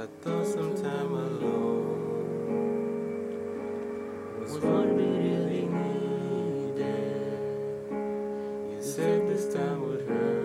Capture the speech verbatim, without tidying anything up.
I thought sometime alone was what we really needed. You said this time would hurt.